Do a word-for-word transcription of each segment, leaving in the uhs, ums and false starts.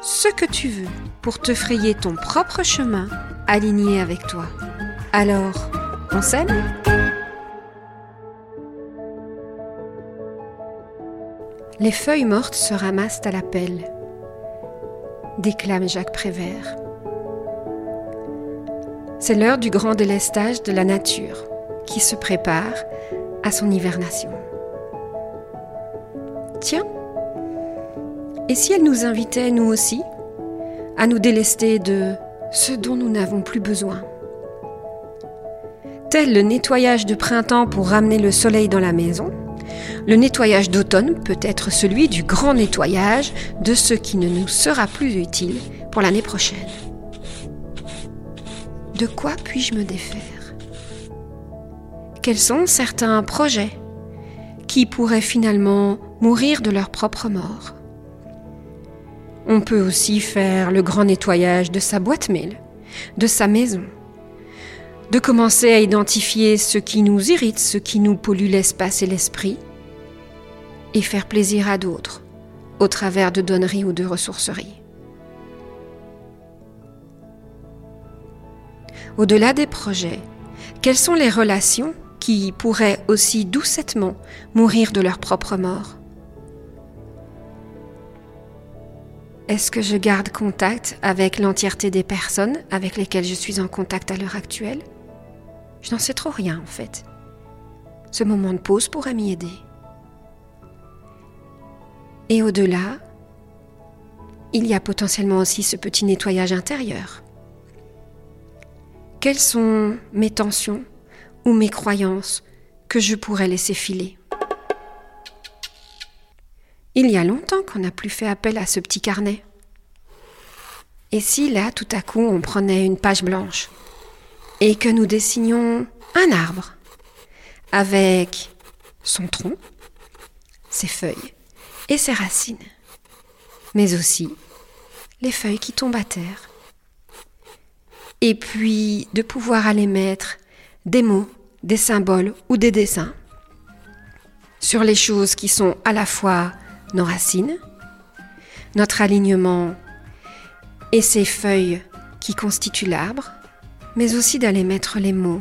ce que tu veux pour te frayer ton propre chemin aligné avec toi. Alors, on s'aime ? Les feuilles mortes se ramassent à la pelle, déclame Jacques Prévert. C'est l'heure du grand délestage de la nature qui se prépare à son hibernation. Tiens, et si elle nous invitait, nous aussi, à nous délester de ce dont nous n'avons plus besoin ? Tel le nettoyage de printemps pour ramener le soleil dans la maison, le nettoyage d'automne peut être celui du grand nettoyage de ce qui ne nous sera plus utile pour l'année prochaine. De quoi puis-je me défaire ? Quels sont certains projets qui pourraient finalement mourir de leur propre mort ? On peut aussi faire le grand nettoyage de sa boîte mail, de sa maison, de commencer à identifier ce qui nous irrite, ce qui nous pollue l'espace et l'esprit, et faire plaisir à d'autres au travers de donneries ou de ressourceries. Au-delà des projets, quelles sont les relations qui pourraient aussi doucettement mourir de leur propre mort ? Est-ce que je garde contact avec l'entièreté des personnes avec lesquelles je suis en contact à l'heure actuelle ? Je n'en sais trop rien en fait. Ce moment de pause pourrait m'y aider. Et au-delà, il y a potentiellement aussi ce petit nettoyage intérieur. Quelles sont mes tensions ou mes croyances que je pourrais laisser filer ? Il y a longtemps qu'on n'a plus fait appel à ce petit carnet. Et si là, tout à coup, on prenait une page blanche ? Et que nous dessinions un arbre avec son tronc, ses feuilles et ses racines, mais aussi les feuilles qui tombent à terre. Et puis de pouvoir aller mettre des mots, des symboles ou des dessins sur les choses qui sont à la fois nos racines, notre alignement et ces feuilles qui constituent l'arbre, mais aussi d'aller mettre les mots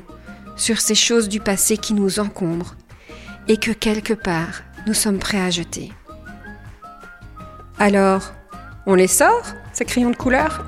sur ces choses du passé qui nous encombrent et que quelque part nous sommes prêts à jeter. Alors, on les sort, ces crayons de couleur ?